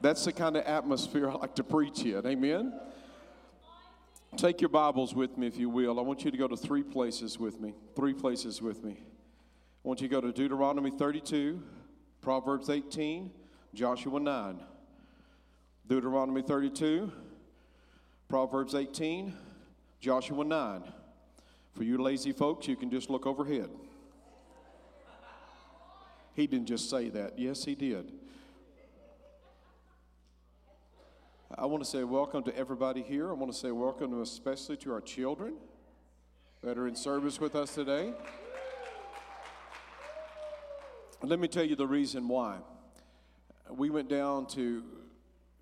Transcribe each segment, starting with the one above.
That's the kind of atmosphere I like to preach in. Amen? Take your Bibles with me, if you will. I want you to go to three places with me. Three places with me. I want you to go to Deuteronomy 32, Proverbs 18, Joshua 9. Deuteronomy 32, Proverbs 18, Joshua 9. For you lazy folks, you can just look overhead. He didn't just say that. Yes, he did. I want to say welcome to everybody here. I want to say welcome especially to our children that are in service with us today. Let me tell you the reason why. We went down to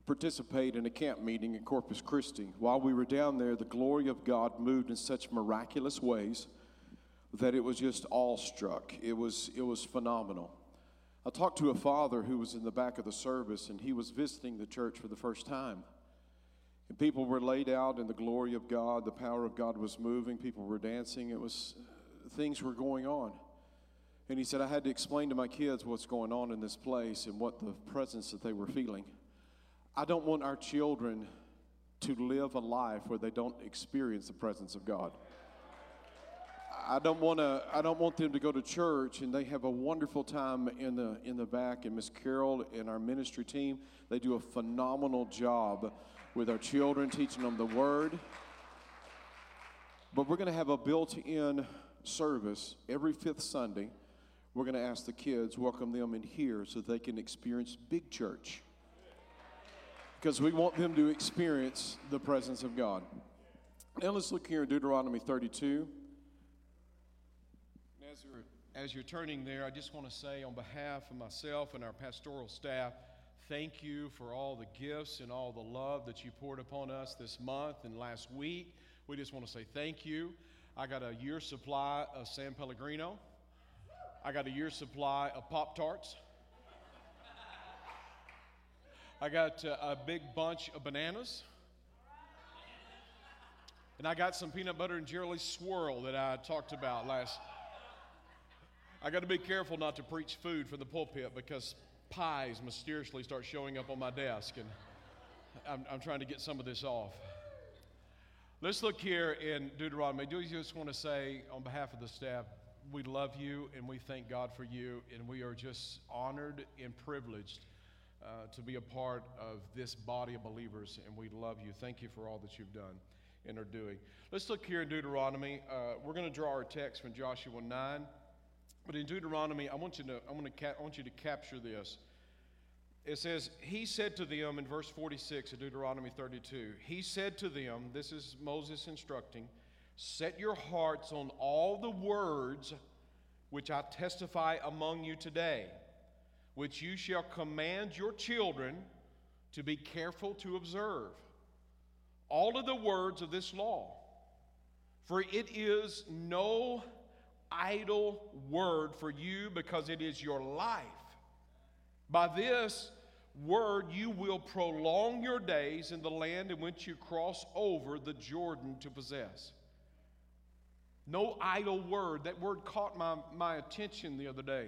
participate in a camp meeting in Corpus Christi. While we were down there, the glory of God moved in such miraculous ways that it was just awestruck. It was phenomenal. I talked to a father who was in the back of the service, and he was visiting the church for the first time. And people were laid out in the glory of God. The power of God was moving. People were dancing. Things were going on. And he said, I had to explain to my kids what's going on in this place and what the presence that they were feeling. I don't want our children to live a life where they don't experience the presence of God. I don't want them to go to church and they have a wonderful time in the back. And Miss Carol and our ministry team, they do a phenomenal job with our children, teaching them the word. But we're going to have a built-in service every fifth Sunday. We're going to ask the kids, welcome them in here so they can experience big church. Because we want them to experience the presence of God. Now let's look here in Deuteronomy 32. As you're turning there, I just want to say on behalf of myself and our pastoral staff, thank you for all the gifts and all the love that you poured upon us this month and last week. We just want to say thank you. I got a year's supply of San Pellegrino. I got a year's supply of Pop-Tarts. I got a big bunch of bananas. And I got some peanut butter and jelly swirl that I talked about last. I got to be careful not to preach food from the pulpit because pies mysteriously start showing up on my desk, and I'm trying to get some of this off. Let's look here in Deuteronomy. Do you just want to say on behalf of the staff, we love you and we thank God for you, and we are just honored and privileged to be a part of this body of believers, and we love you. Thank you for all that you've done and are doing. Let's look here in Deuteronomy. We're going to draw our text from Joshua 9. But in Deuteronomy, I want you to capture this. It says, he said to them in verse 46 of Deuteronomy 32, he said to them, this is Moses instructing, set your hearts on all the words which I testify among you today, which you shall command your children to be careful to observe, all of the words of this law, for it is no idle word for you, because it is your life. By this word you will prolong your days in the land in which you cross over the Jordan to possess. No idle word. That word caught my attention the other day.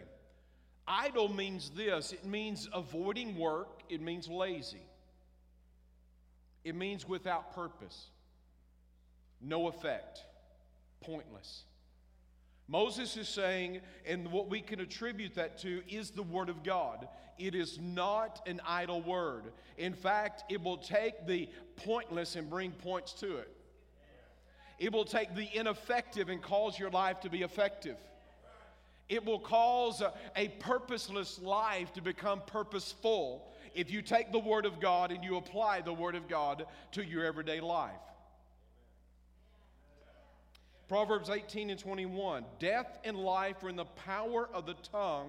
Idle means this. It means avoiding work. It means lazy. It means without purpose. No effect. Pointless. Moses is saying, and what we can attribute that to is the Word of God. It is not an idle word. In fact, it will take the pointless and bring points to it. It will take the ineffective and cause your life to be effective. It will cause a purposeless life to become purposeful if you take the Word of God and you apply the Word of God to your everyday life. Proverbs 18 and 21, death and life are in the power of the tongue,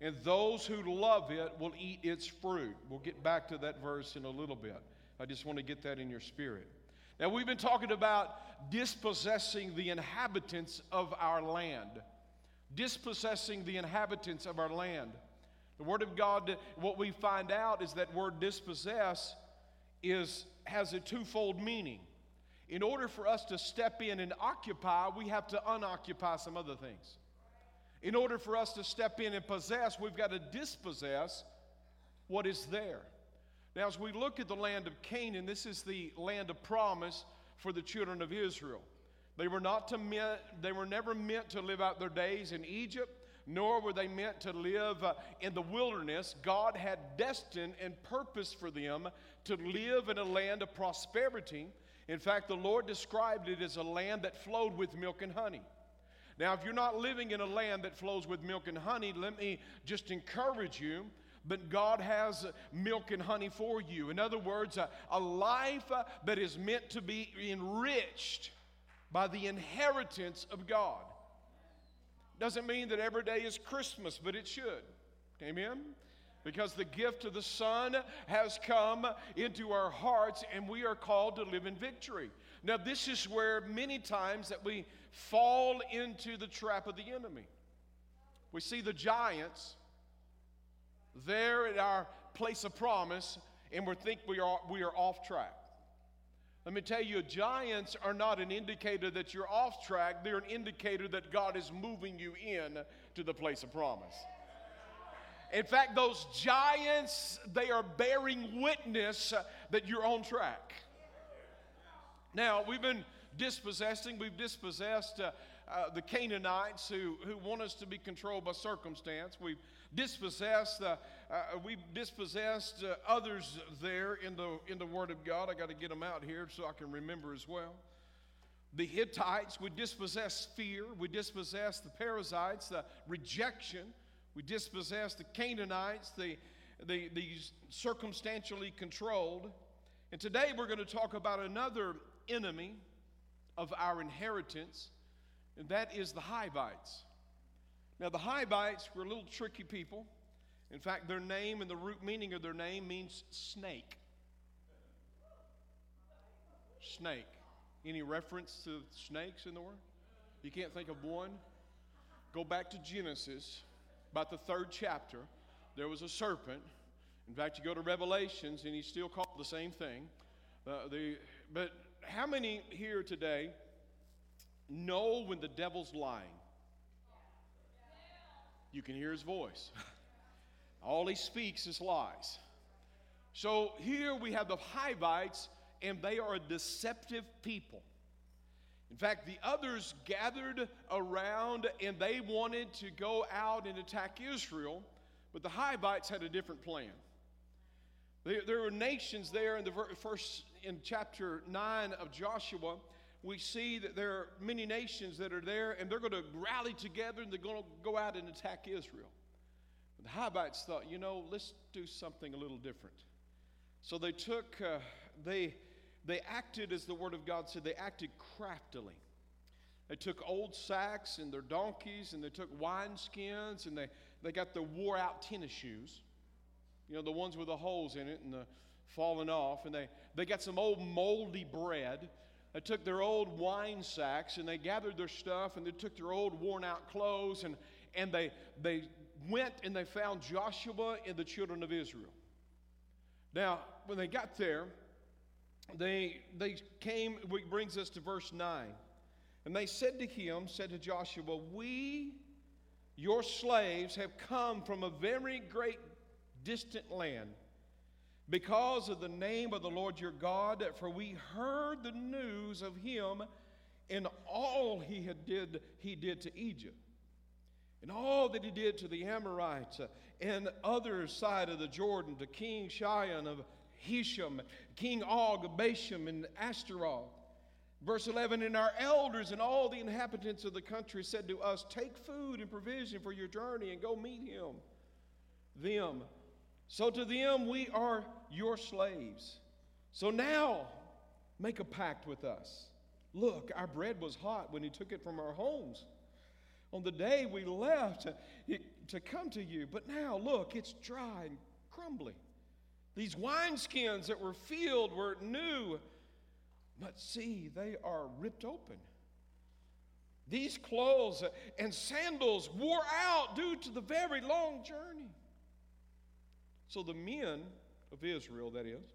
and those who love it will eat its fruit. We'll get back to that verse in a little bit. I just want to get that in your spirit. Now, we've been talking about dispossessing the inhabitants of our land. Dispossessing the inhabitants of our land. The Word of God, what we find out is that word dispossess has a twofold meaning. In order for us to step in and occupy, we have to unoccupy some other things. In order for us to step in and possess, we've got to dispossess what is there. Now, as we look at the land of Canaan, this is the land of promise for the children of Israel. They were never meant to live out their days in Egypt, nor were they meant to live in the wilderness. God had destined and purposed for them to live in a land of prosperity. In fact, the Lord described it as a land that flowed with milk and honey. Now, if you're not living in a land that flows with milk and honey, let me just encourage you. But God has milk and honey for you. In other words, a life that is meant to be enriched by the inheritance of God. Doesn't mean that every day is Christmas, but it should. Amen? Because the gift of the Son has come into our hearts, and we are called to live in victory. Now, this is where many times that we fall into the trap of the enemy. We see the giants there at our place of promise, and we think we are off track. Let me tell you, giants are not an indicator that you're off track. They're an indicator that God is moving you in to the place of promise. In fact, those giants, they are bearing witness that you're on track. Now, we've been dispossessing. We've dispossessed the Canaanites who want us to be controlled by circumstance. We've dispossessed others there in the Word of God. I got to get them out here so I can remember as well. The Hittites, we dispossessed fear. We dispossessed the Perizzites, the rejection. We dispossessed the Canaanites, the circumstantially controlled. And today we're going to talk about another enemy of our inheritance, and that is the Hivites. Now, the Hivites were a little tricky people. In fact, their name and the root meaning of their name means snake. Snake. Any reference to snakes in the Word? You can't think of one? Go back to Genesis, about the 3rd chapter. There was a serpent. In fact, you go to Revelations, and he's still called the same thing. But how many here today know when the devil's lying? You can hear his voice. All he speaks is lies. So here we have the Hivites, and they are a deceptive people. In fact, the others gathered around, and they wanted to go out and attack Israel, but the Hivites had a different plan. There were nations there in the first, in chapter 9 of Joshua. We see that there are many nations that are there, and they're going to rally together, and they're going to go out and attack Israel. But the Hivites thought, let's do something a little different. So they took, they acted, as the Word of God said, they acted craftily. They took old sacks and their donkeys, and they took wineskins, and they got the wore-out tennis shoes, the ones with the holes in it and the falling off, and they got some old moldy bread. They took their old wine sacks, and they gathered their stuff, and they took their old worn-out clothes, and they went and they found Joshua and the children of Israel. Now, when they got there, they came, which brings us to verse 9. And they said to Joshua, "We, your slaves, have come from a very great distant land, because of the name of the Lord your God, for we heard the news of him and all he did to Egypt, and all that he did to the Amorites and other side of the Jordan, to King Sihon of Hisham, King Og of Basham and Ashtoreth." Verse 11, "And our elders and all the inhabitants of the country said to us, 'Take food and provision for your journey and go meet them. So to them we are your slaves. So now make a pact with us. Look, our bread was hot when he took it from our homes on the day we left to come to you. But now, look, it's dry and crumbly. These wineskins that were filled were new, but see, they are ripped open. These clothes and sandals wore out due to the very long journey.' So the men of Israel, that is,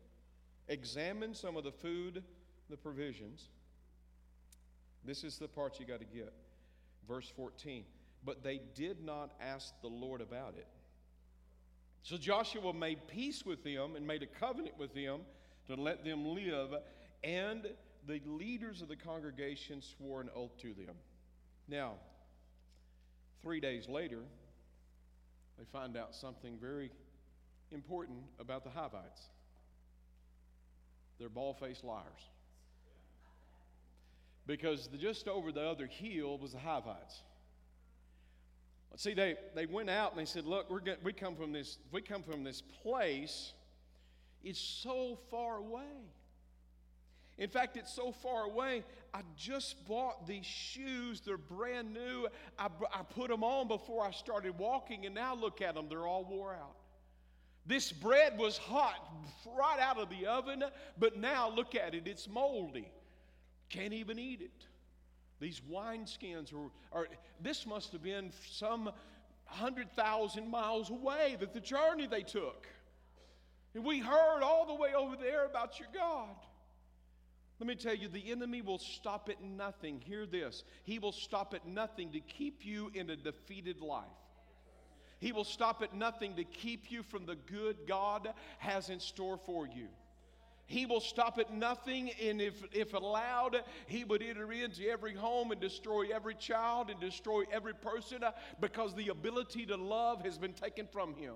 examined some of the food, the provisions." This is the part you got to get. Verse 14. "But they did not ask the Lord about it. So Joshua made peace with them and made a covenant with them to let them live, and the leaders of the congregation swore an oath to them. Now, 3 days later, they find out something very important about the Hivites. They're bald-faced liars. Because just over the other hill was the Hivites. See, they went out and they said, look, we come from this place. It's so far away. In fact, it's so far away, I just bought these shoes. They're brand new. I put them on before I started walking, and now look at them. They're all wore out. This bread was hot right out of the oven, but now look at it. It's moldy. Can't even eat it. These wineskins are this must have been some 100,000 miles away that the journey they took. And we heard all the way over there about your God. Let me tell you, the enemy will stop at nothing. Hear this. He will stop at nothing to keep you in a defeated life. He will stop at nothing to keep you from the good God has in store for you. He will stop at nothing, and if allowed, he would enter into every home and destroy every child and destroy every person because the ability to love has been taken from him.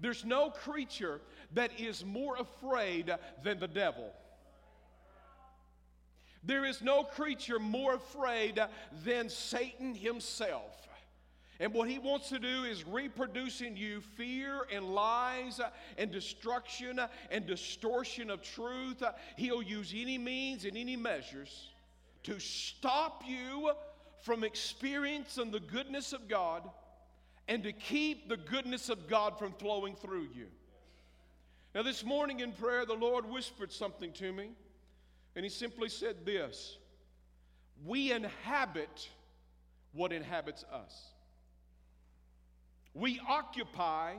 There's no creature that is more afraid than the devil. There is no creature more afraid than Satan himself. And what he wants to do is reproduce in you fear and lies and destruction and distortion of truth. He'll use any means and any measures to stop you from experiencing the goodness of God and to keep the goodness of God from flowing through you. Now, this morning in prayer, the Lord whispered something to me, and he simply said this: we inhabit what inhabits us. We occupy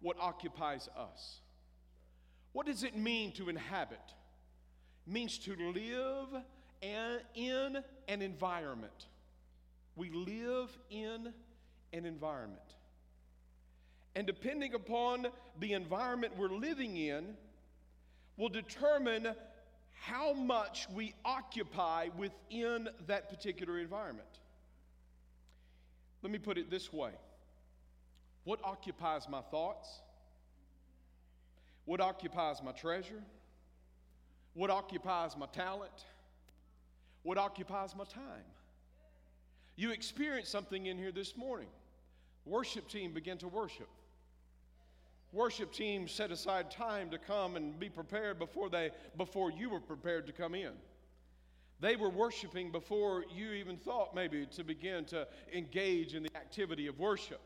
what occupies us. What does it mean to inhabit? It means to live in an environment. We live in an environment. And depending upon the environment we're living in will determine how much we occupy within that particular environment. Let me put it this way. What occupies my thoughts? What occupies my treasure? What occupies my talent? What occupies my time? You experienced something in here this morning. Worship team began to worship. Worship team set aside time to come and be prepared before you were prepared to come in. They were worshiping before you even thought maybe to begin to engage in the activity of worship.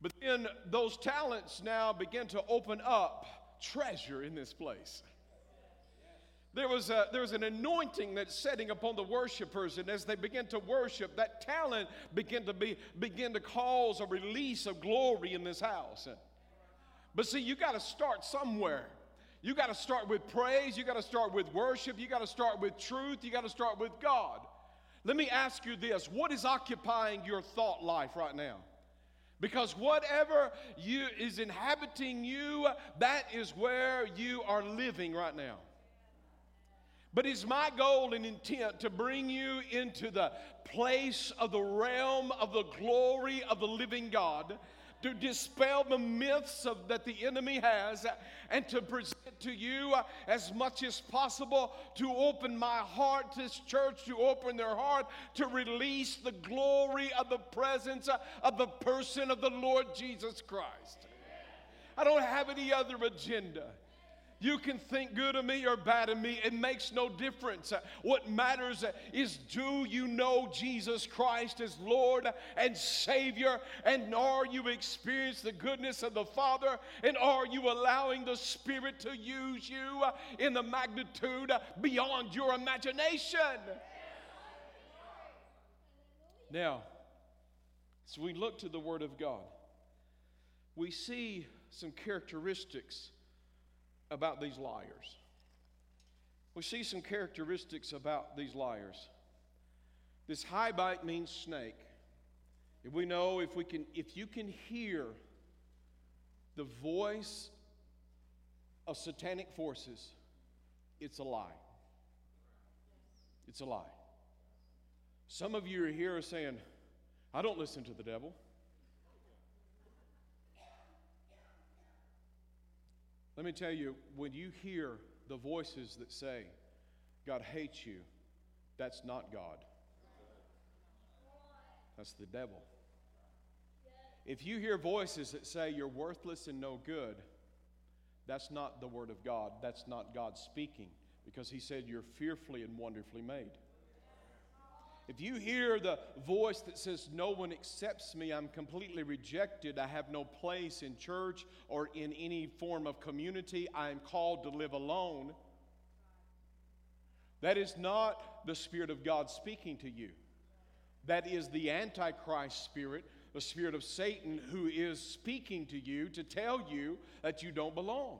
But then those talents now begin to open up treasure in this place. There was an anointing that's setting upon the worshipers, and as they begin to worship, that talent begin to cause a release of glory in this house. But see, you got to start somewhere. You got to start with praise. You got to start with worship. You got to start with truth. You got to start with God. Let me ask you this: what is occupying your thought life right now? Because whatever you is inhabiting you, that is where you are living right now. But it's my goal and intent to bring you into the place of the realm of the glory of the living God, to dispel the myths that the enemy has, and to present to you as much as possible, to open my heart, this church, to open their heart, to release the glory of the presence of the person of the Lord Jesus Christ. I don't have any other agenda. You can think good of me or bad of me. It makes no difference. What matters is, do you know Jesus Christ as Lord and Savior? And are you experiencing the goodness of the Father? And are you allowing the Spirit to use you in the magnitude beyond your imagination? Now, as we look to the Word of God, we see some characteristics about these liars. We see some characteristics about these liars. This Hivite means snake. And we know if you can hear the voice of satanic forces, it's a lie. It's a lie. Some of you are here saying, I don't listen to the devil. Let me tell you, when you hear the voices that say, God hates you, that's not God. That's the devil. If you hear voices that say you're worthless and no good, that's not the word of God. That's not God speaking, because he said you're fearfully and wonderfully made. If you hear the voice that says, no one accepts me, I'm completely rejected, I have no place in church or in any form of community, I am called to live alone, that is not the Spirit of God speaking to you. That is the Antichrist spirit, the spirit of Satan, who is speaking to you to tell you that you don't belong.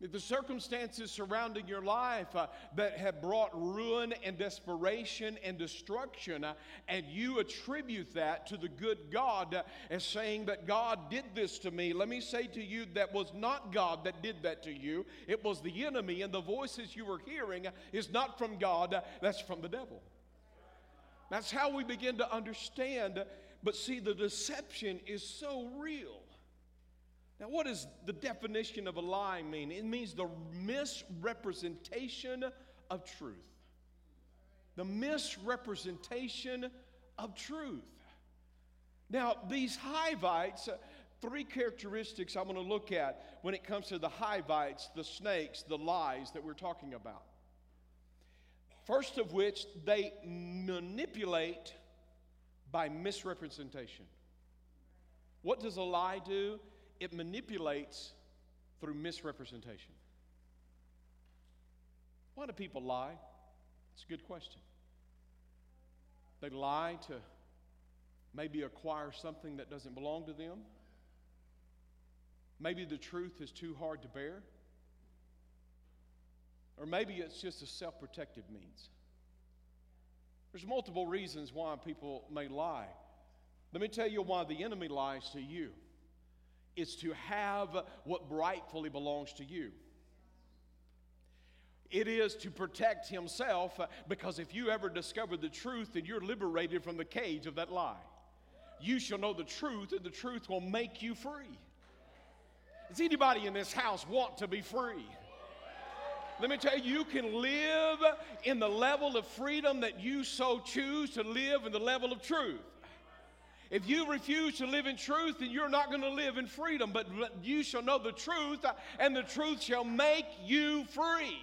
If the circumstances surrounding your life that have brought ruin and desperation and destruction, and you attribute that to the good God as saying that God did this to me, let me say to you, that was not God that did that to you. It was the enemy, and the voices you were hearing is not from God, that's from the devil. That's how we begin to understand. But see, the deception is so real. Now, what does the definition of a lie mean? It means the misrepresentation of truth. The misrepresentation of truth. Now, these Hivites, three characteristics I'm going to look at when it comes to the Hivites, the snakes, the lies that we're talking about. First of which, they manipulate by misrepresentation. What does a lie do? It manipulates through misrepresentation. Why do people lie? It's a good question. They lie to maybe acquire something that doesn't belong to them. Maybe the truth is too hard to bear. Or maybe it's just a self-protective means. There's multiple reasons why people may lie. Let me tell you why the enemy lies to you. It's to have what rightfully belongs to you. It is to protect himself, because if you ever discover the truth, then you're liberated from the cage of that lie. You shall know the truth, and the truth will make you free. Does anybody in this house want to be free? Let me tell you, you can live in the level of freedom that you so choose to live in the level of truth. If you refuse to live in truth, then you're not going to live in freedom. But you shall know the truth, and the truth shall make you free.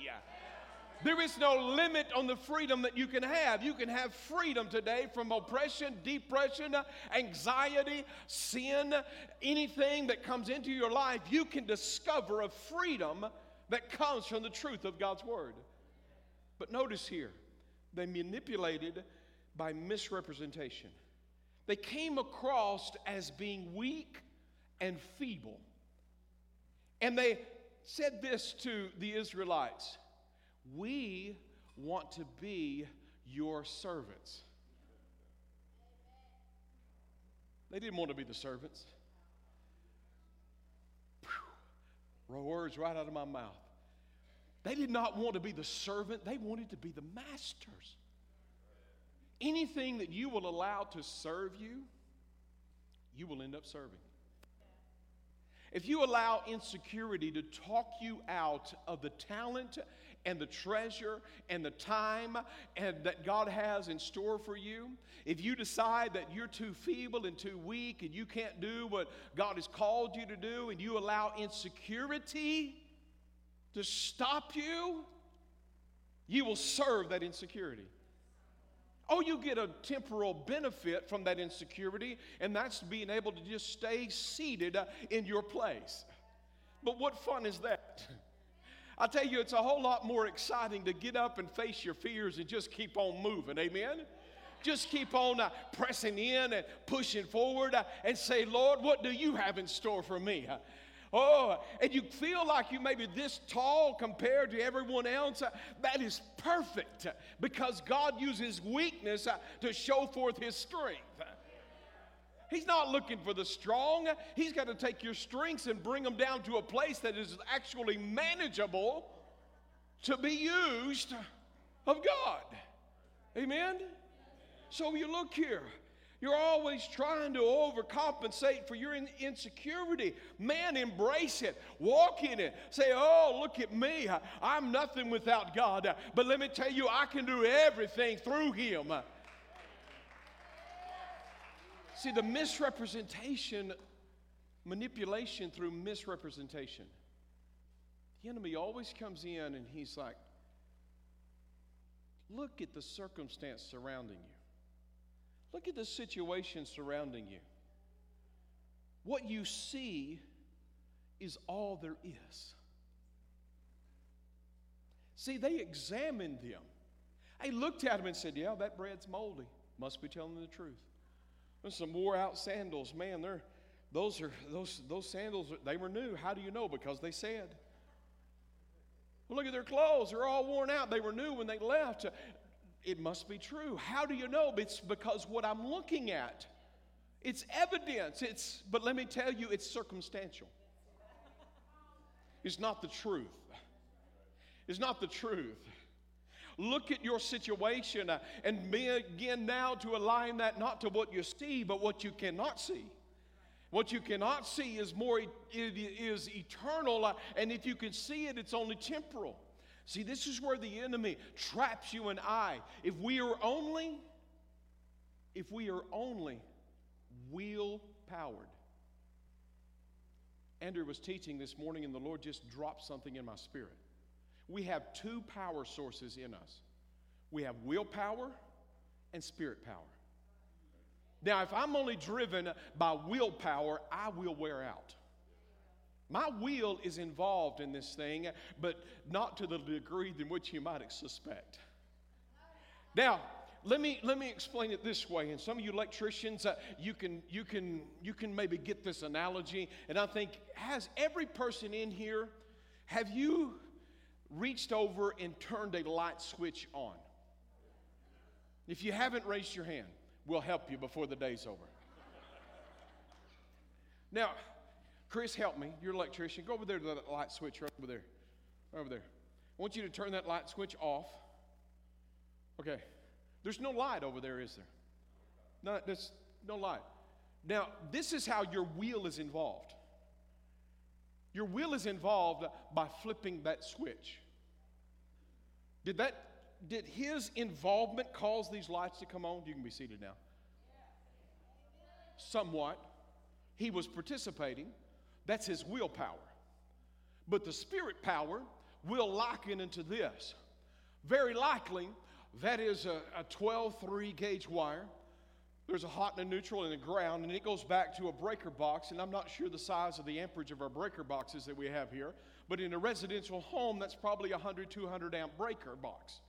There is no limit on the freedom that you can have. You can have freedom today from oppression, depression, anxiety, sin, anything that comes into your life. You can discover a freedom that comes from the truth of God's word. But notice here, they manipulated by misrepresentation. They came across as being weak and feeble. And they said this to the Israelites, we want to be your servants. They didn't want to be the servants. Words right out of my mouth. They did not want to be the servant. They wanted to be the masters. Anything that you will allow to serve you, you will end up serving. If you allow insecurity to talk you out of the talent and the treasure and the time and that God has in store for you, if you decide that you're too feeble and too weak and you can't do what God has called you to do, and you allow insecurity to stop you, you will serve that insecurity. Oh, you get a temporal benefit from that insecurity, and that's being able to just stay seated in your place. But what fun is that? I tell you, it's a whole lot more exciting to get up and face your fears and just keep on moving, amen? Just keep on pressing in and pushing forward and say, Lord, what do you have in store for me? Oh, and you feel like you may be this tall compared to everyone else. That is perfect, because God uses weakness to show forth his strength. He's not looking for the strong. He's got to take your strengths and bring them down to a place that is actually manageable to be used of God. Amen? So you look here. You're always trying to overcompensate for your insecurity. Man, embrace it. Walk in it. Say, oh, look at me. I'm nothing without God. But let me tell you, I can do everything through Him. See, the misrepresentation, manipulation through misrepresentation. The enemy always comes in and he's like, look at the circumstance surrounding you. Look at the situation surrounding you. What you see is all there is. See, they examined them. They looked at them and said, yeah, that bread's moldy. Must be telling the truth. There's some wore-out sandals. Man, those sandals, they were new. How do you know? Because they said. Well, look at their clothes. They're all worn out. They were new when they left. It must be true. How do you know? It's because what I'm looking at, it's evidence. But let me tell you, it's circumstantial. It's not the truth. It's not the truth. Look at your situation and begin now to align that not to what you see, but what you cannot see. What you cannot see is it is eternal, and if you can see it, it's only temporal. See, this is where the enemy traps you and I. If we are only will-powered. Andrew was teaching this morning, and the Lord just dropped something in my spirit. We have two power sources in us. We have willpower and spirit power. Now, if I'm only driven by willpower, I will wear out. My will is involved in this thing, but not to the degree in which you might suspect. Now, let me explain it this way. And some of you electricians, you can maybe get this analogy. And I think, has every person in here, have you reached over and turned a light switch on? If you haven't, raised your hand. We'll help you before the day's over. Now, Chris, help me. You're an electrician. Go over there to that light switch right over there. Right over there. I want you to turn that light switch off. Okay. There's no light over there, is there? No, there's no light. Now, this is how your wheel is involved. Your will is involved by flipping that switch. Did his involvement cause these lights to come on? You can be seated now. Somewhat. He was participating. That's his willpower. But the spirit power will liken into this. Very likely, that is a 12 3-gauge wire. There's a hot and a neutral in the ground, and it goes back to a breaker box, and I'm not sure the size of the amperage of our breaker boxes that we have here, but in a residential home, that's probably 100, 200 amp breaker box.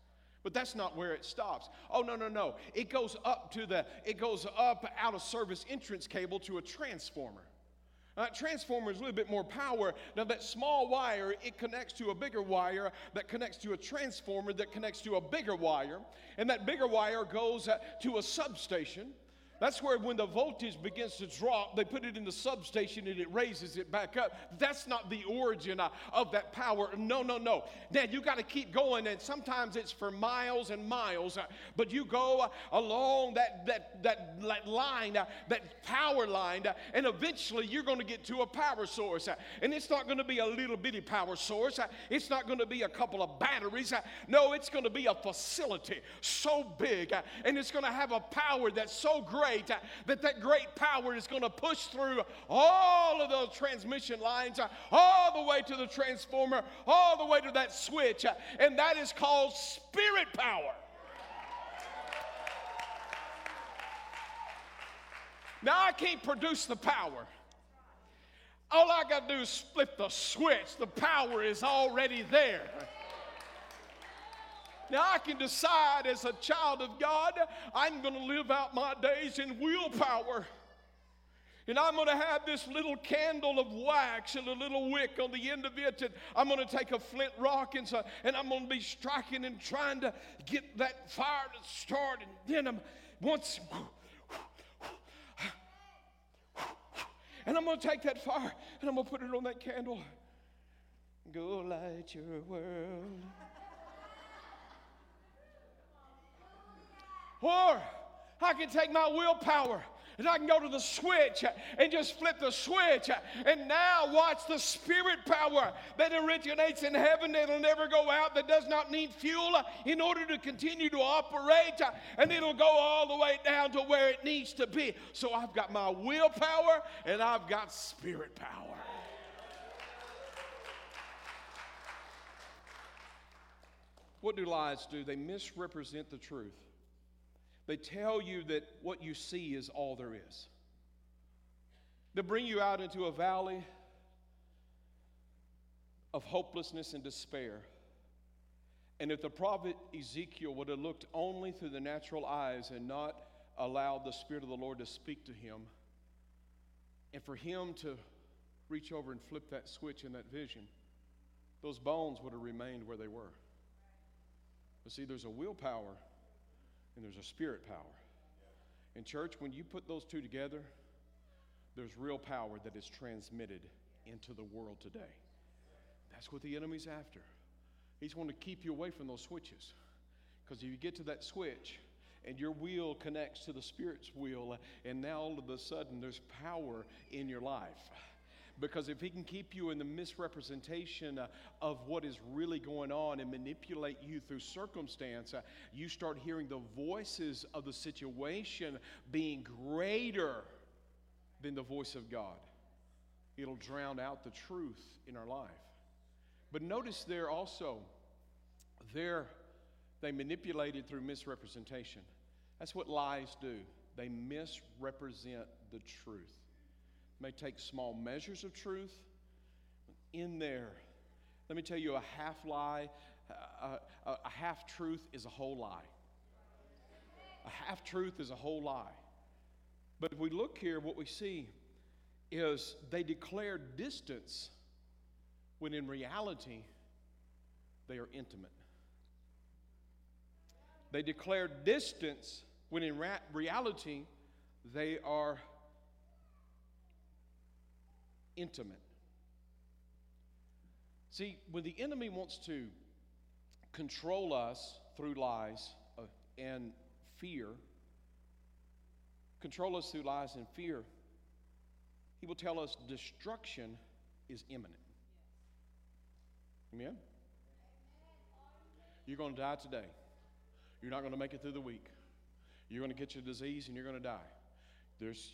But that's not where it stops. Oh, no. It goes up out of service entrance cable to a transformer. Now, that transformer is a little bit more power. Now, that small wire, it connects to a bigger wire that connects to a transformer that connects to a bigger wire. And that bigger wire goes to a substation. That's where when the voltage begins to drop, they put it in the substation and it raises it back up. That's not the origin of that power. No. Now, you got to keep going, and sometimes it's for miles and miles, but you go along that line, that power line, and eventually you're going to get to a power source. And it's not going to be a little bitty power source. It's not going to be a couple of batteries. No, it's going to be a facility so big, and it's going to have a power that's so great that great power is going to push through all of those transmission lines, all the way to the transformer, all the way to that switch, and that is called spirit power. Now, I can't produce the power. All I got to do is flip the switch. The power is already there. Now, I can decide as a child of God, I'm going to live out my days in willpower. And I'm going to have this little candle of wax and a little wick on the end of it. And I'm going to take a flint rock and I'm going to be striking and trying to get that fire to start. And then once And I'm going to take that fire and I'm going to put it on that candle. Go light your world. Or I can take my willpower and I can go to the switch and just flip the switch. And now watch the spirit power that originates in heaven, that'll never go out, that does not need fuel in order to continue to operate. And it'll go all the way down to where it needs to be. So I've got my willpower and I've got spirit power. What do lies do? They misrepresent the truth. They tell you that what you see is all there is. They bring you out into a valley of hopelessness and despair. And if the prophet Ezekiel would have looked only through the natural eyes and not allowed the Spirit of the Lord to speak to him, and for him to reach over and flip that switch in that vision, those bones would have remained where they were. But see, there's a willpower and there's a spirit power. In church, when you put those two together, there's real power that is transmitted into the world today. That's what the enemy's after. He's wanting to keep you away from those switches. Because if you get to that switch and your will connects to the Spirit's will, and now all of a sudden there's power in your life. Because if he can keep you in the misrepresentation of what is really going on and manipulate you through circumstance, you start hearing the voices of the situation being greater than the voice of God. It'll drown out the truth in our life. But notice there also, they manipulated through misrepresentation. That's what lies do. They misrepresent the truth. May take small measures of truth in there. Let me tell you, a half lie, a half truth is a whole lie. A half truth is a whole lie. But if we look here, what we see is they declare distance when in reality they are intimate. They declare distance when in reality they are intimate. See, when the enemy wants to control us through lies and fear, he will tell us destruction is imminent. Amen? You're going to die today. You're not going to make it through the week. You're going to get your disease and you're going to die.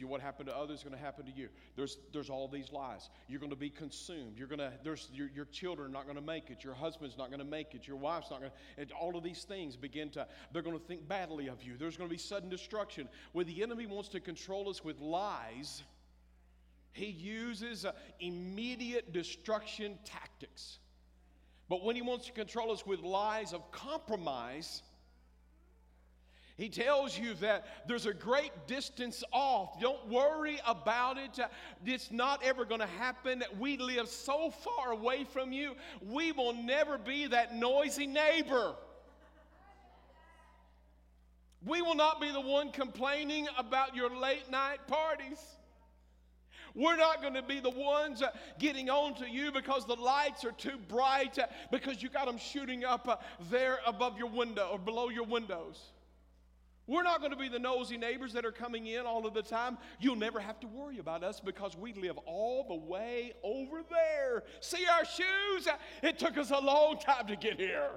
What happened to others is going to happen to you. There's all these lies. You're going to be consumed. Your children are not going to make it. Your husband's not going to make it. Your wife's not going to. And all of these things they're going to think badly of you. There's going to be sudden destruction. When the enemy wants to control us with lies, he uses immediate destruction tactics. But when he wants to control us with lies of compromise, he tells you that there's a great distance off. Don't worry about it. It's not ever going to happen. We live so far away from you. We will never be that noisy neighbor. We will not be the one complaining about your late night parties. We're not going to be the ones getting on to you because the lights are too bright, because you got them shooting up there above your window or below your windows. We're not going to be the nosy neighbors that are coming in all of the time. You'll never have to worry about us because we live all the way over there. See our shoes? It took us a long time to get here.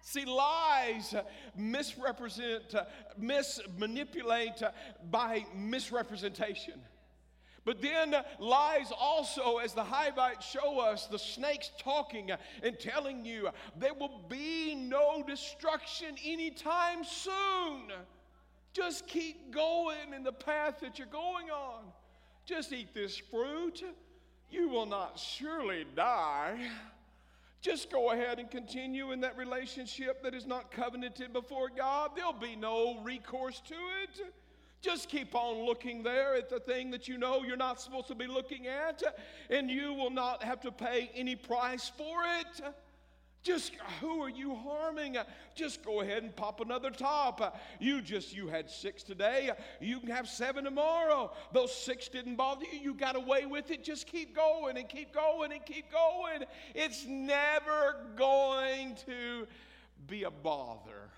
See, lies mismanipulate by misrepresentation. But then lies also, as the Hivites show us, the snakes talking and telling you there will be no destruction anytime soon. Just keep going in the path that you're going on. Just eat this fruit. You will not surely die. Just go ahead and continue in that relationship that is not covenanted before God. There'll be no recourse to it. Just keep on looking there at the thing that you know you're not supposed to be looking at, and you will not have to pay any price for it. Just, who are you harming? Just go ahead and pop another top. You had 6 today. You can have 7 tomorrow. Those 6 didn't bother you. You got away with it. Just keep going and keep going and keep going. It's never going to be a bother.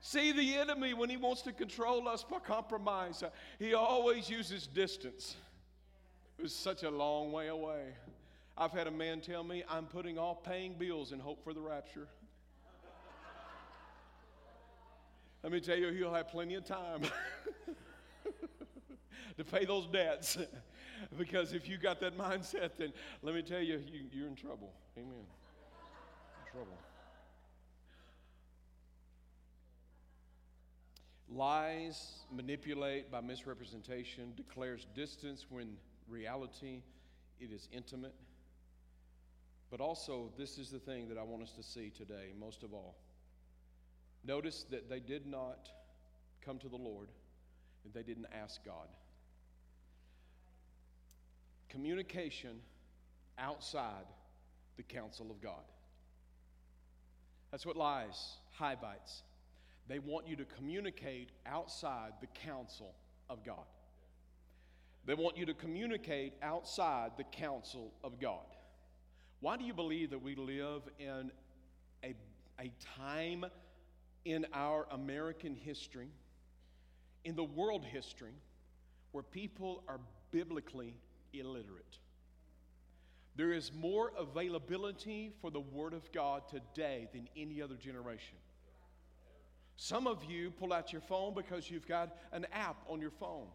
See, the enemy, when he wants to control us by compromise, he always uses distance. It was such a long way away. I've had a man tell me, I'm putting all paying bills in hope for the rapture. Let me tell you, he'll have plenty of time to pay those debts. Because if you got that mindset, then let me tell you, you're in trouble. Amen. In trouble. Lies manipulate by misrepresentation, declares distance when reality it is intimate. But also, this is the thing that I want us to see today, most of all. Notice that they did not come to the Lord, and they didn't ask God. Communication outside the counsel of God. That's what lies, Hivites. They want you to communicate outside the counsel of God. They want you to communicate outside the counsel of God. Why do you believe that we live in a time in our American history, in the world history, where people are biblically illiterate? There is more availability for the Word of God today than any other generation. Some of you pull out your phone because you've got an app on your phone.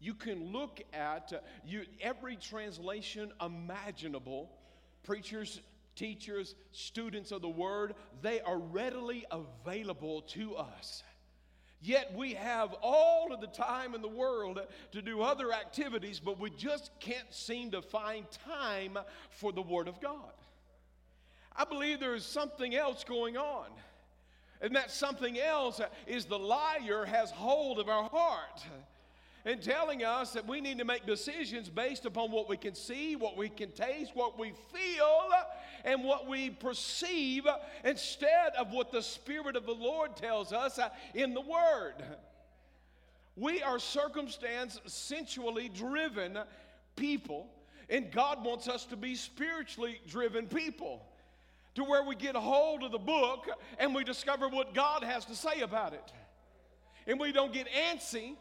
You can look at every translation imaginable. Preachers, teachers, students of the Word, they are readily available to us. Yet we have all of the time in the world to do other activities, but we just can't seem to find time for the Word of God. I believe there is something else going on. And that something else is the liar has hold of our heart. And telling us that we need to make decisions based upon what we can see, what we can taste, what we feel, and what we perceive, instead of what the Spirit of the Lord tells us in the Word. We are circumstance sensually driven people, and God wants us to be spiritually driven people, to where we get a hold of the book and we discover what God has to say about it. And we don't get antsy.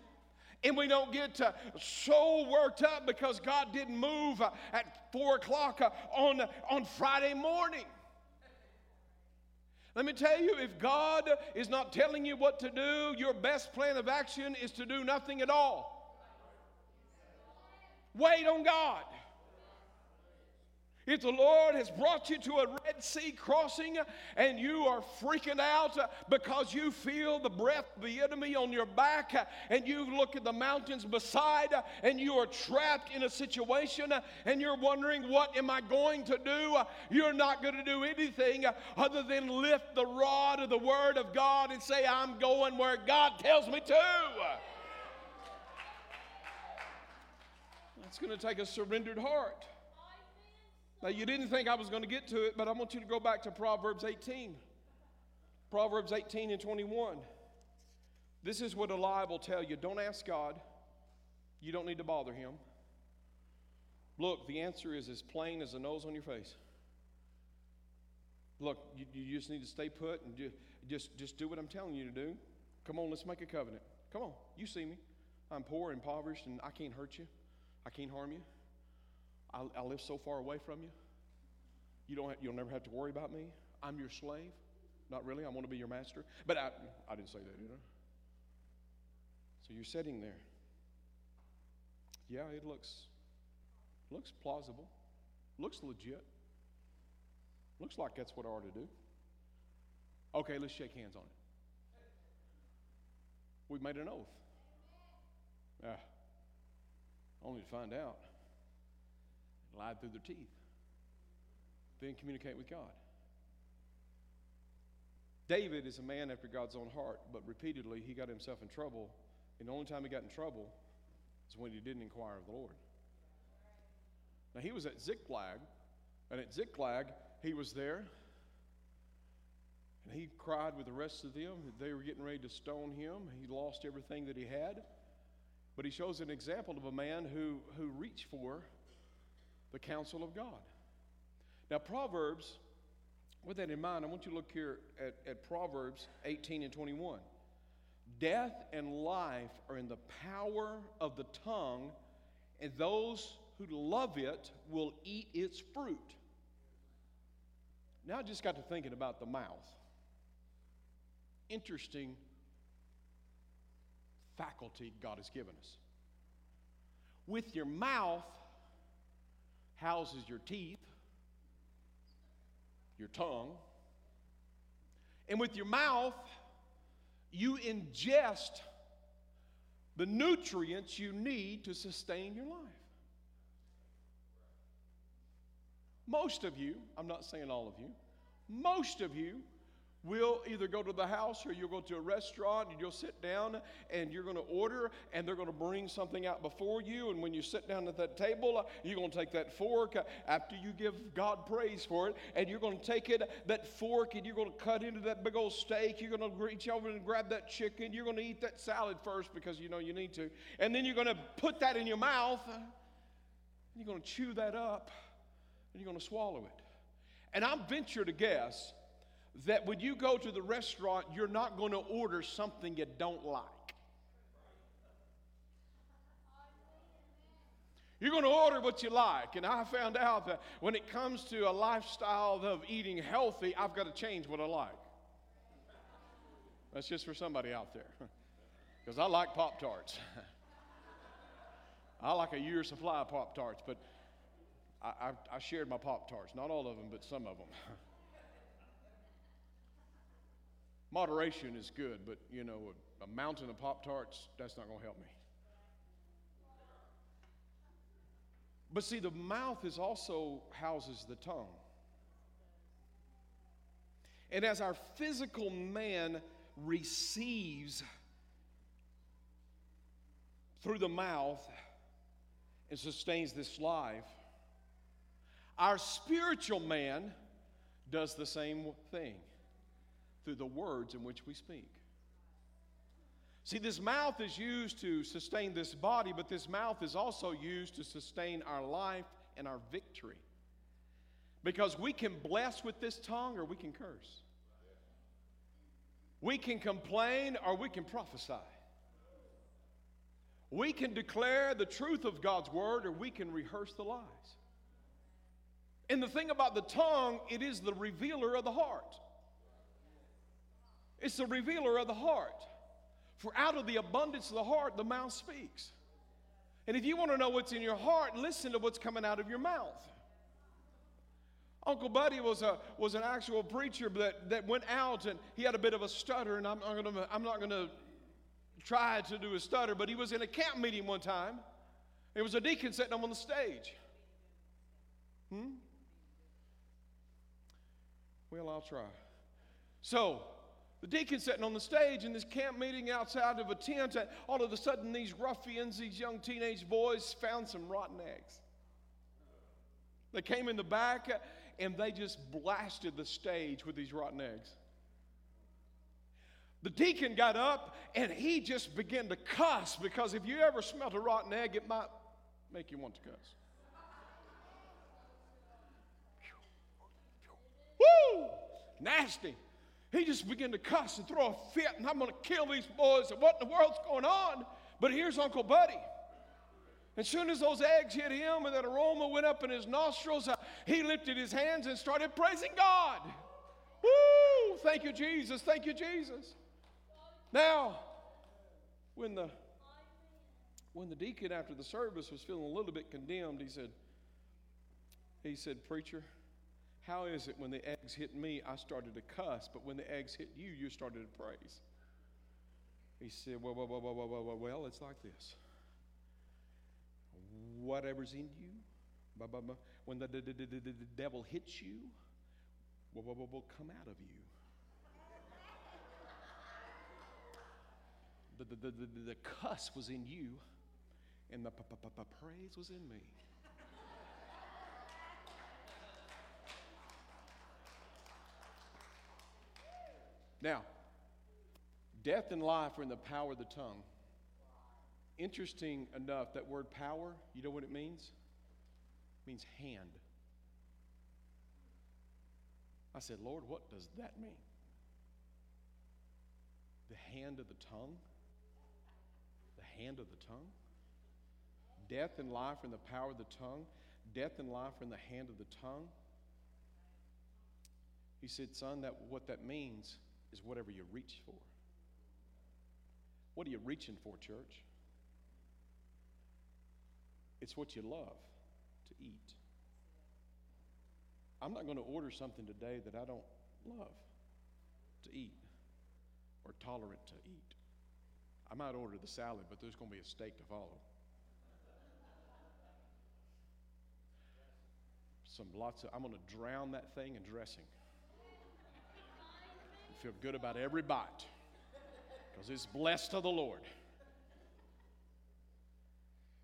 And we don't get so worked up because God didn't move at 4 o'clock on Friday morning. Let me tell you, if God is not telling you what to do, your best plan of action is to do nothing at all. Wait on God. If the Lord has brought you to a Red Sea crossing and you are freaking out because you feel the breath of the enemy on your back and you look at the mountains beside and you are trapped in a situation and you're wondering, what am I going to do? You're not going to do anything other than lift the rod of the Word of God and say, I'm going where God tells me to. It's going to take a surrendered heart. Now, you didn't think I was going to get to it, but I want you to go back to Proverbs 18. Proverbs 18 and 21. This is what a lie will tell you. Don't ask God. You don't need to bother Him. Look, the answer is as plain as the nose on your face. Look, you just need to stay put and just do what I'm telling you to do. Come on, let's make a covenant. Come on, you see me. I'm poor, impoverished, and I can't hurt you. I can't harm you. I live so far away from you. You'll never have to worry about me. I'm your slave. Not really. I want to be your master. But I didn't say that, did I? So you're sitting there. Yeah, it looks plausible. Looks legit. Looks like that's what I ought to do. Okay, let's shake hands on it. We've made an oath. Only to find out. Lied through their teeth. Then communicate with God. David is a man after God's own heart, but repeatedly he got himself in trouble, and the only time he got in trouble is when he didn't inquire of the Lord. Now, he was at Ziklag, And at Ziklag, he was there, and he cried with the rest of them. They were getting ready to stone him. He lost everything that he had. But he shows an example of a man who reached for the counsel of God. Now, Proverbs, with that in mind, I want you to look here at Proverbs 18 and 21. Death and life are in the power of the tongue, and those who love it will eat its fruit. Now I just got to thinking about the mouth. Interesting faculty God has given us. With your mouth houses your teeth, your tongue, and with your mouth you ingest the nutrients you need to sustain your life. Most of you, I'm not saying all of you, most of you will either go to the house or you'll go to a restaurant and you'll sit down and you're going to order and they're going to bring something out before you. And when you sit down at that table, you're going to take that fork after you give God praise for it, and you're going to take it, that fork, and you're going to cut into that big old steak. You're going to reach over and grab that chicken. You're going to eat that salad first because you know you need to. And then you're going to put that in your mouth and you're going to chew that up and you're going to swallow it. And I venture to guess that when you go to the restaurant, you're not going to order something you don't like. You're going to order what you like. And I found out that when it comes to a lifestyle of eating healthy, I've got to change what I like. That's just for somebody out there. Because I like Pop-Tarts. I like a year's supply of Pop-Tarts, but I shared my Pop-Tarts. Not all of them, but some of them. Moderation is good, but, you know, a mountain of Pop-Tarts, that's not going to help me. But see, the mouth is also houses the tongue. And as our physical man receives through the mouth and sustains this life, our spiritual man does the same thing through the words in which we speak. See, this mouth is used to sustain this body, but this mouth is also used to sustain our life and our victory. Because we can bless with this tongue or we can curse. We can complain or we can prophesy. We can declare the truth of God's word or we can rehearse the lies. And the thing about the tongue, it is the revealer of the heart. It's the revealer of the heart. For out of the abundance of the heart, the mouth speaks. And if you want to know what's in your heart, listen to what's coming out of your mouth. Uncle Buddy was an actual preacher that went out, and he had a bit of a stutter, and I'm not going to try to do a stutter, but he was in a camp meeting one time. There was a deacon sitting up on the stage. Well, I'll try. So, the deacon sitting on the stage in this camp meeting outside of a tent, and all of a sudden these ruffians, these young teenage boys, found some rotten eggs. They came in the back and they just blasted the stage with these rotten eggs. The deacon got up and he just began to cuss, because if you ever smelt a rotten egg, it might make you want to cuss. Woo! Nasty. He just began to cuss and throw a fit, and I'm going to kill these boys, and what in the world's going on? But here's Uncle Buddy. As soon as those eggs hit him and that aroma went up in his nostrils, he lifted his hands and started praising God. Woo! Thank you, Jesus. Thank you, Jesus. Now, when the deacon after the service was feeling a little bit condemned, he said, "Preacher, how is it when the eggs hit me, I started to cuss, but when the eggs hit you, you started to praise?" He said, well, it's like this. Whatever's in you, when the devil hits you, will come out of you. The cuss was in you, and the praise was in me. Now, death and life are in the power of the tongue. Interesting enough, that word power, you know what it means? It means hand. I said, Lord, what does that mean? The hand of the tongue? The hand of the tongue? Death and life are in the power of the tongue. Death and life are in the hand of the tongue. He said, son, what that means is whatever you reach for. What are you reaching for, church? It's what you love to eat. I'm not going to order something today that I don't love to eat or tolerant to eat. I might order the salad, but there's going to be a steak to follow. I'm going to drown that thing in dressing. I feel good about every bite because it's blessed of the Lord.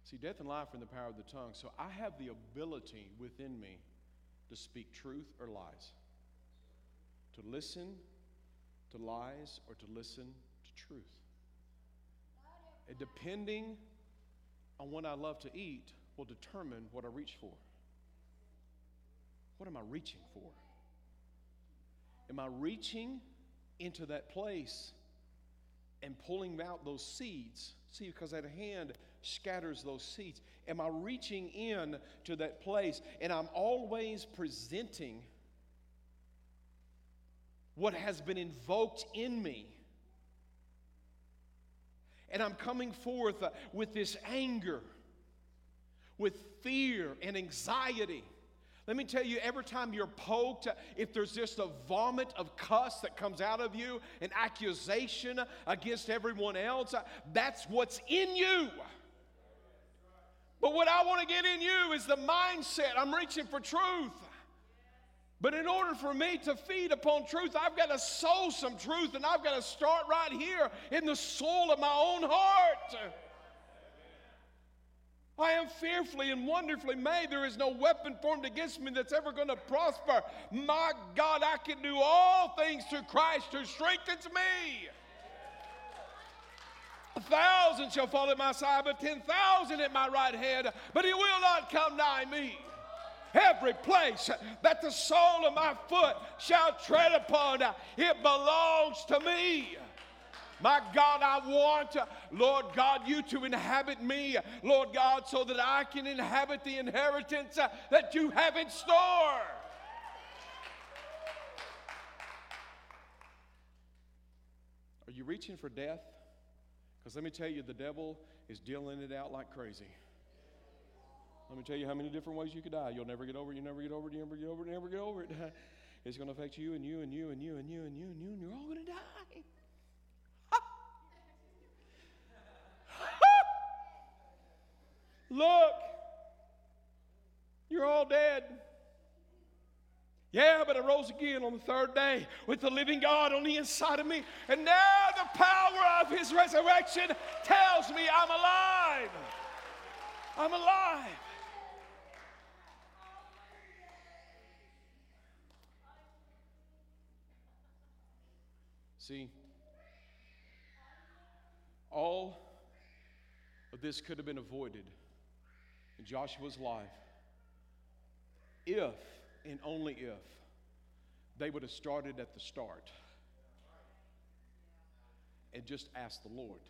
See, death and life are in the power of the tongue. So I have the ability within me to speak truth or lies, to listen to lies or to listen to truth. And depending on what I love to eat will determine what I reach for. What am I reaching for? Am I reaching into that place and pulling out those seeds? See, because that hand scatters those seeds. Am I reaching in to that place? And I'm always presenting what has been invoked in me. And I'm coming forth with this anger, with fear and anxiety. Let me tell you, every time you're poked, if there's just a vomit of cuss that comes out of you, an accusation against everyone else, that's what's in you. But what I want to get in you is the mindset. I'm reaching for truth. But in order for me to feed upon truth, I've got to sow some truth, and I've got to start right here in the soul of my own heart. I am fearfully and wonderfully made. There is no weapon formed against me that's ever going to prosper. My God, I can do all things through Christ who strengthens me. 1,000 shall fall at my side, but 10,000 at my right hand, but he will not come nigh me. Every place that the sole of my foot shall tread upon, it belongs to me. My God, I want, Lord God, you to inhabit me, Lord God, so that I can inhabit the inheritance that you have in store. Are you reaching for death? Because let me tell you, the devil is dealing it out like crazy. Let me tell you how many different ways you could die. You'll never get over it, you never get over it, you never get over it, you never get over it. It's going to affect you and you and you and you and you and you and you, and you're all going to die. Look, you're all dead. Yeah, but I rose again on the third day with the living God on the inside of me. And now the power of his resurrection tells me I'm alive. I'm alive. See, all of this could have been avoided in Joshua's life, if and only if they would have started at the start and just asked the Lord.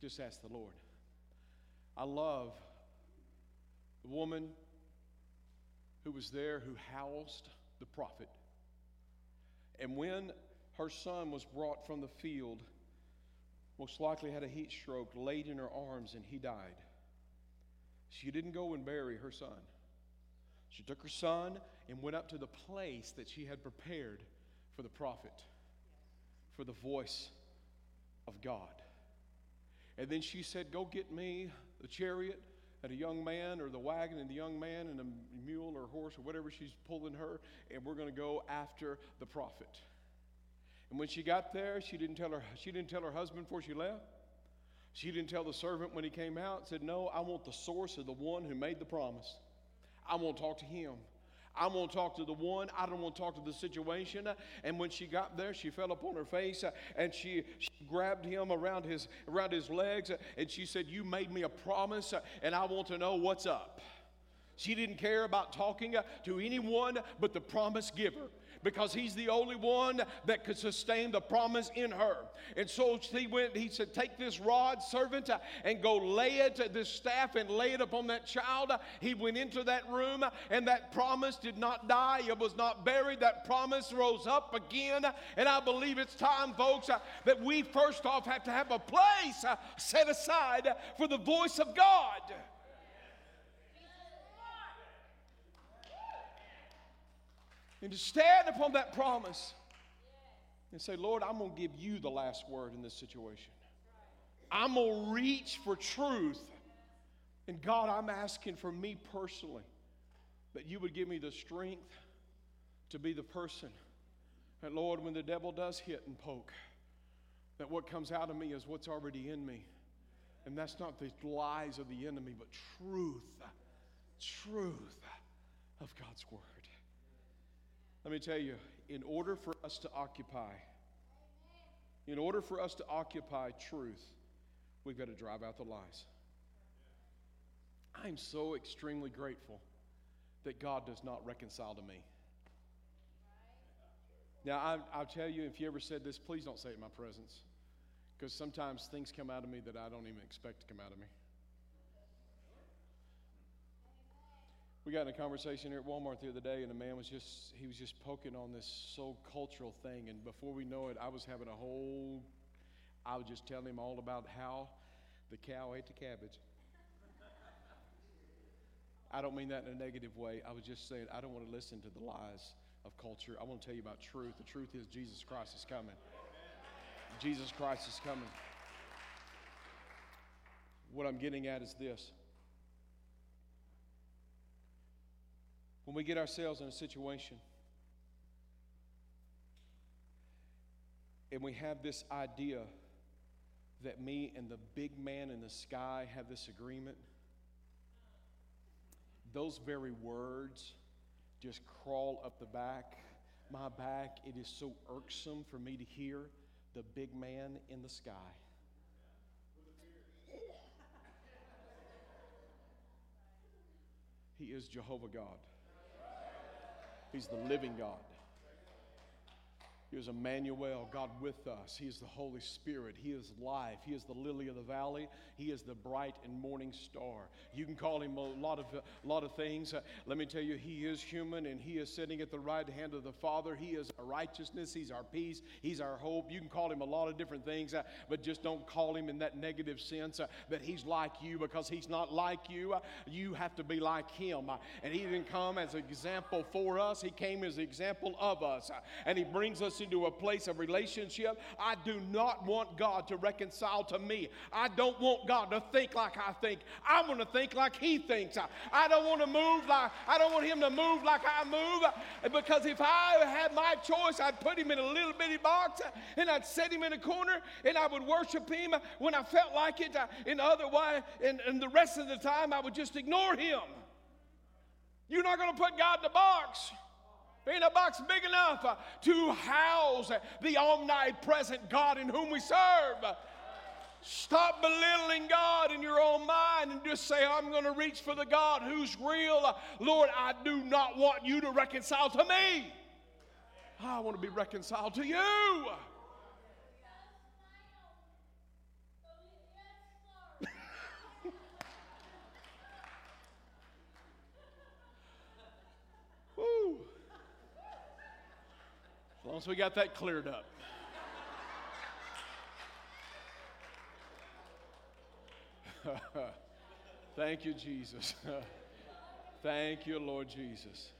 Just ask the Lord. I love the woman who was there who housed the prophet. And when her son was brought from the field, most likely had a heat stroke, laid in her arms, and he died. She didn't go and bury her son. She took her son and went up to the place that she had prepared for the prophet, for the voice of God. And then she said, go get me the chariot and a young man, or the wagon and the young man and a mule or horse or whatever she's pulling her, and we're going to go after the prophet. And when she got there, she didn't tell her husband before she left. She didn't tell the servant when he came out. Said, no, I want the source of the one who made the promise. I want to talk to him. I want to talk to the one. I don't want to talk to the situation. And when she got there, she fell upon her face and she grabbed him around his legs and she said, "You made me a promise and I want to know what's up." She didn't care about talking to anyone but the promise giver, because he's the only one that could sustain the promise in her. And so he went, he said, "Take this rod, servant, and go lay it, this staff, and lay it upon that child." He went into that room, and that promise did not die. It was not buried. That promise rose up again. And I believe it's time, folks, that we first off have to have a place set aside for the voice of God. And to stand upon that promise and say, "Lord, I'm going to give you the last word in this situation. I'm going to reach for truth. And God, I'm asking for me personally that you would give me the strength to be the person. And Lord, when the devil does hit and poke, that what comes out of me is what's already in me. And that's not the lies of the enemy, but truth of God's word." Let me tell you, in order for us to occupy truth, we've got to drive out the lies. I'm so extremely grateful that God does not reconcile to me. Now, I'll tell you, if you ever said this, please don't say it in my presence, because sometimes things come out of me that I don't even expect to come out of me. We got in a conversation here at Walmart the other day, and a man was just poking on this so cultural thing, and before we know it, I was just telling him all about how the cow ate the cabbage. I don't mean that in a negative way. I was just saying I don't want to listen to the lies of culture. I want to tell you about truth. The truth is Jesus Christ is coming. Jesus Christ is coming. What I'm getting at is this. When we get ourselves in a situation and we have this idea that me and the big man in the sky have this agreement, those very words just crawl up the back, my back. It is so irksome for me to hear the big man in the sky. He is Jehovah God. He's the living God. He is Emmanuel, God with us. He is the Holy Spirit. He is life. He is the lily of the valley. He is the bright and morning star. You can call him a lot of things. Let me tell you, he is human, and he is sitting at the right hand of the Father. He is our righteousness. He's our peace. He's our hope. You can call him a lot of different things, but just don't call him in that negative sense that he's like you, because he's not like you. You have to be like him. And he didn't come as an example for us. He came as an example of us, and he brings us into a place of relationship. I do not want God to reconcile to me. I don't want God to think like I think. I want to think like he thinks. I don't want him to move like I move, because if I had my choice, I'd put him in a little bitty box and I'd set him in a corner and I would worship him when I felt like it. In other way, and the rest of the time I would just ignore him. You're not going to put God in a box. In a box big enough to house the omnipresent God in whom we serve. Stop belittling God in your own mind and just say, "I'm going to reach for the God who's real. Lord, I do not want you to reconcile to me. I want to be reconciled to you." Woo. As long as we got that cleared up. Thank you, Jesus. Thank you, Lord Jesus.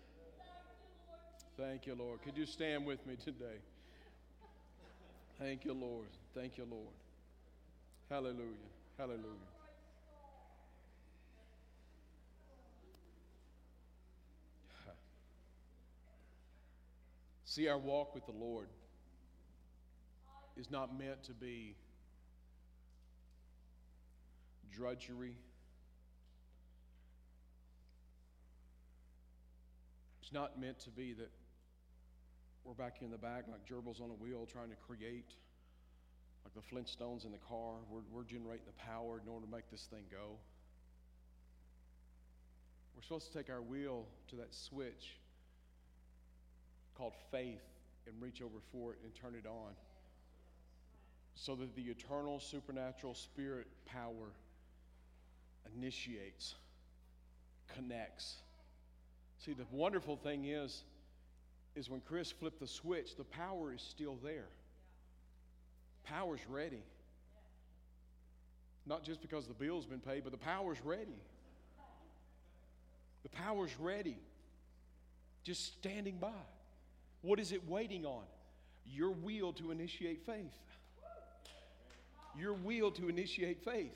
Thank you, Lord. Could you stand with me today? Thank you, Lord. Thank you, Lord. Hallelujah. Hallelujah. See, our walk with the Lord is not meant to be drudgery, It's not meant to be that we're back here in the back like gerbils on a wheel trying to create, like the Flintstones in the car. We're generating the power in order to make this thing go. We're supposed to take our wheel to that switch called faith and reach over for it and turn it on, so that the eternal supernatural spirit power initiates, connects. See, the wonderful thing is when Chris flipped the switch, the power is still there. Power's ready. Not just because the bill's been paid, but the power's ready. The power's ready. Just standing by. What is it waiting on? Your will to initiate faith. Your will to initiate faith.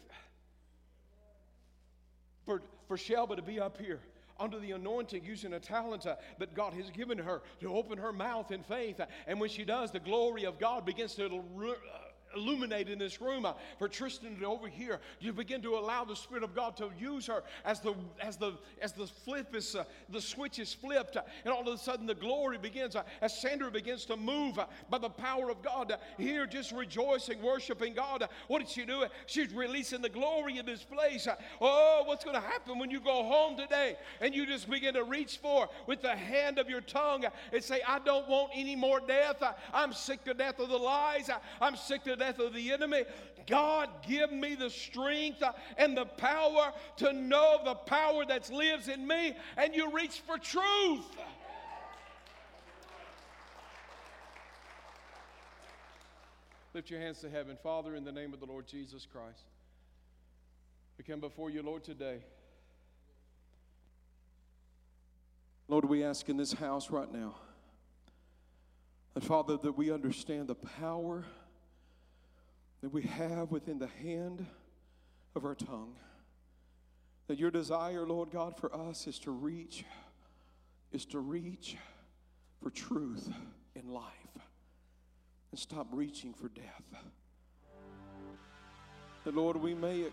For Shelba to be up here under the anointing using a talent that God has given her to open her mouth in faith. And when she does, the glory of God begins to illuminate in this room. For Tristan to over here, you begin to allow the Spirit of God to use her as the switch is flipped, and all of a sudden the glory begins as Sandra begins to move by the power of God here, just rejoicing, worshiping God. What did she do? She's releasing the glory in this place. Oh, what's going to happen when you go home today and you just begin to reach for with the hand of your tongue and say, I don't want any more death. I'm sick to death of the lies. I'm sick to death of the enemy. God, give me the strength and the power to know the power that lives in me. And you reach for truth. Lift your hands to heaven. Father, in the name of the Lord Jesus Christ, we come before you, Lord, today. Lord, we ask in this house right now, and Father, that we understand the power that we have within the hand of our tongue. That your desire, Lord God, for us is to reach for truth in life and stop reaching for death. That, Lord, we may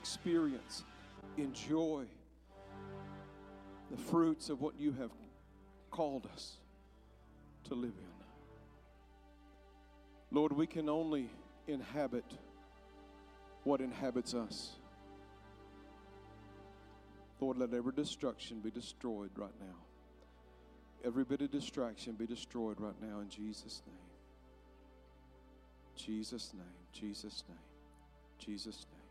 enjoy the fruits of what you have called us to live in. Lord, we can only inhabit what inhabits us. Lord, let every destruction be destroyed right now. Every bit of distraction be destroyed right now in Jesus' name. Jesus' name, Jesus' name, Jesus' name.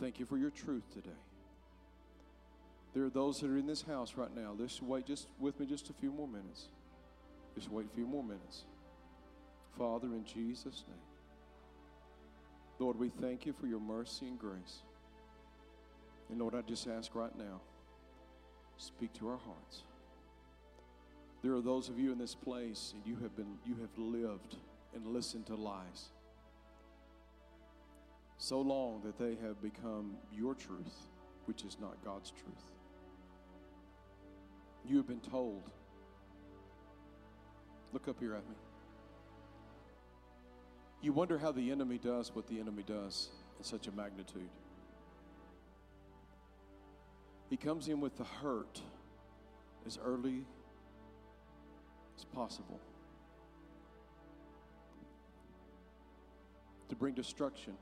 Thank you for your truth today. There are those that are in this house right now. Let's wait just with me just a few more minutes. Just wait a few more minutes. Father, in Jesus' name. Lord, we thank you for your mercy and grace. And Lord, I just ask right now, speak to our hearts. There are those of you in this place, and you have lived and listened to lies so long that they have become your truth, which is not God's truth. You have been told, look up here at me. You wonder how the enemy does what the enemy does in such a magnitude. He comes in with the hurt as early as possible to bring destruction.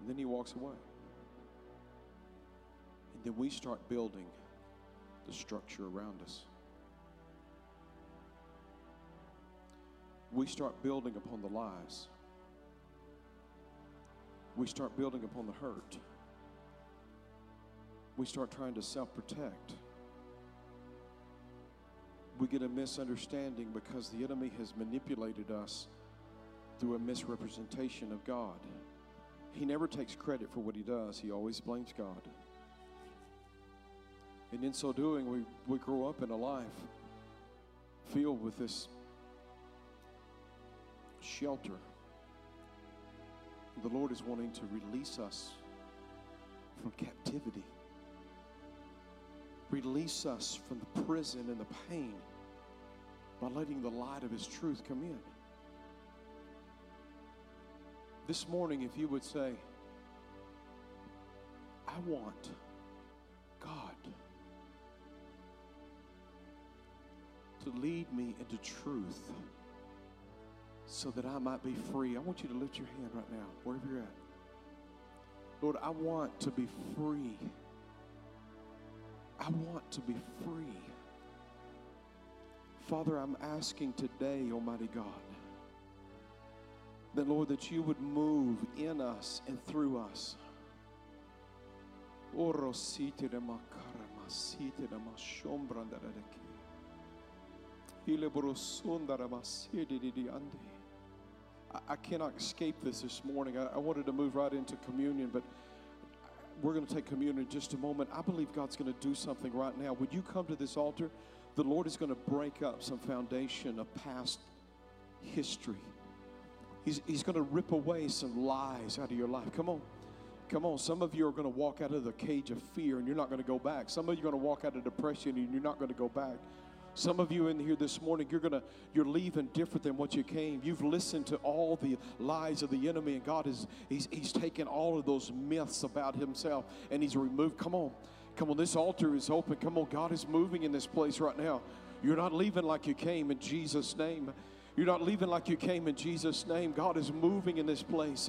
And then he walks away. And then we start building the structure around us. We start building upon the lies. We start building upon the hurt. We start trying to self-protect. We get a misunderstanding because the enemy has manipulated us through a misrepresentation of God. He never takes credit for what he does. He always blames God. And in so doing, we grow up in a life filled with this shelter. The Lord is wanting to release us from captivity. Release us from the prison and the pain by letting the light of his truth come in. This morning, if you would say, I want God to lead me into truth so that I might be free. I want you to lift your hand right now, wherever you're at. Lord, I want to be free. I want to be free. Father, I'm asking today, Almighty God, that, Lord, that you would move in us and through us. I cannot escape this morning. I wanted to move right into communion, but we're going to take communion in just a moment. I believe God's going to do something right now. Would you come to this altar? The Lord is going to break up some foundation of past history. He's going to rip away some lies out of your life. Come on. Come on. Some of you are going to walk out of the cage of fear, and you're not going to go back. Some of you are going to walk out of depression, and you're not going to go back. Some of you in here this morning, you're leaving different than what you came. You've listened to all the lies of the enemy, and God is He's taken all of those myths about Himself, and He's removed. Come on, come on. This altar is open. Come on, God is moving in this place right now. You're not leaving like you came in Jesus' name. You're not leaving like you came in Jesus' name. God is moving in this place.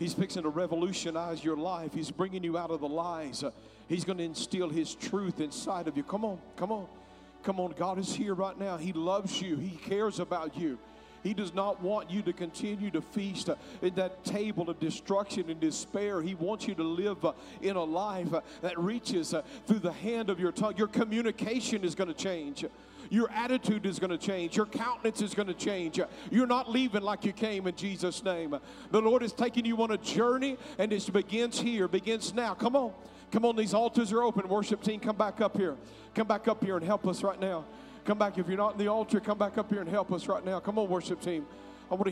He's fixing to revolutionize your life. He's bringing you out of the lies. He's going to instill His truth inside of you. Come on, come on. Come on, God is here right now. He loves you. He cares about you. He does not want you to continue to feast in that table of destruction and despair. He wants you to live in a life that reaches through the hand of your tongue. Your communication is going to change. Your attitude is going to change. Your countenance is going to change. You're not leaving like you came in Jesus' name. The Lord is taking you on a journey, and it begins here, begins now. Come on. Come on, these altars are open. Worship team, come back up here. Come back up here and help us right now. Come back. If you're not in the altar, come back up here and help us right now. Come on, worship team.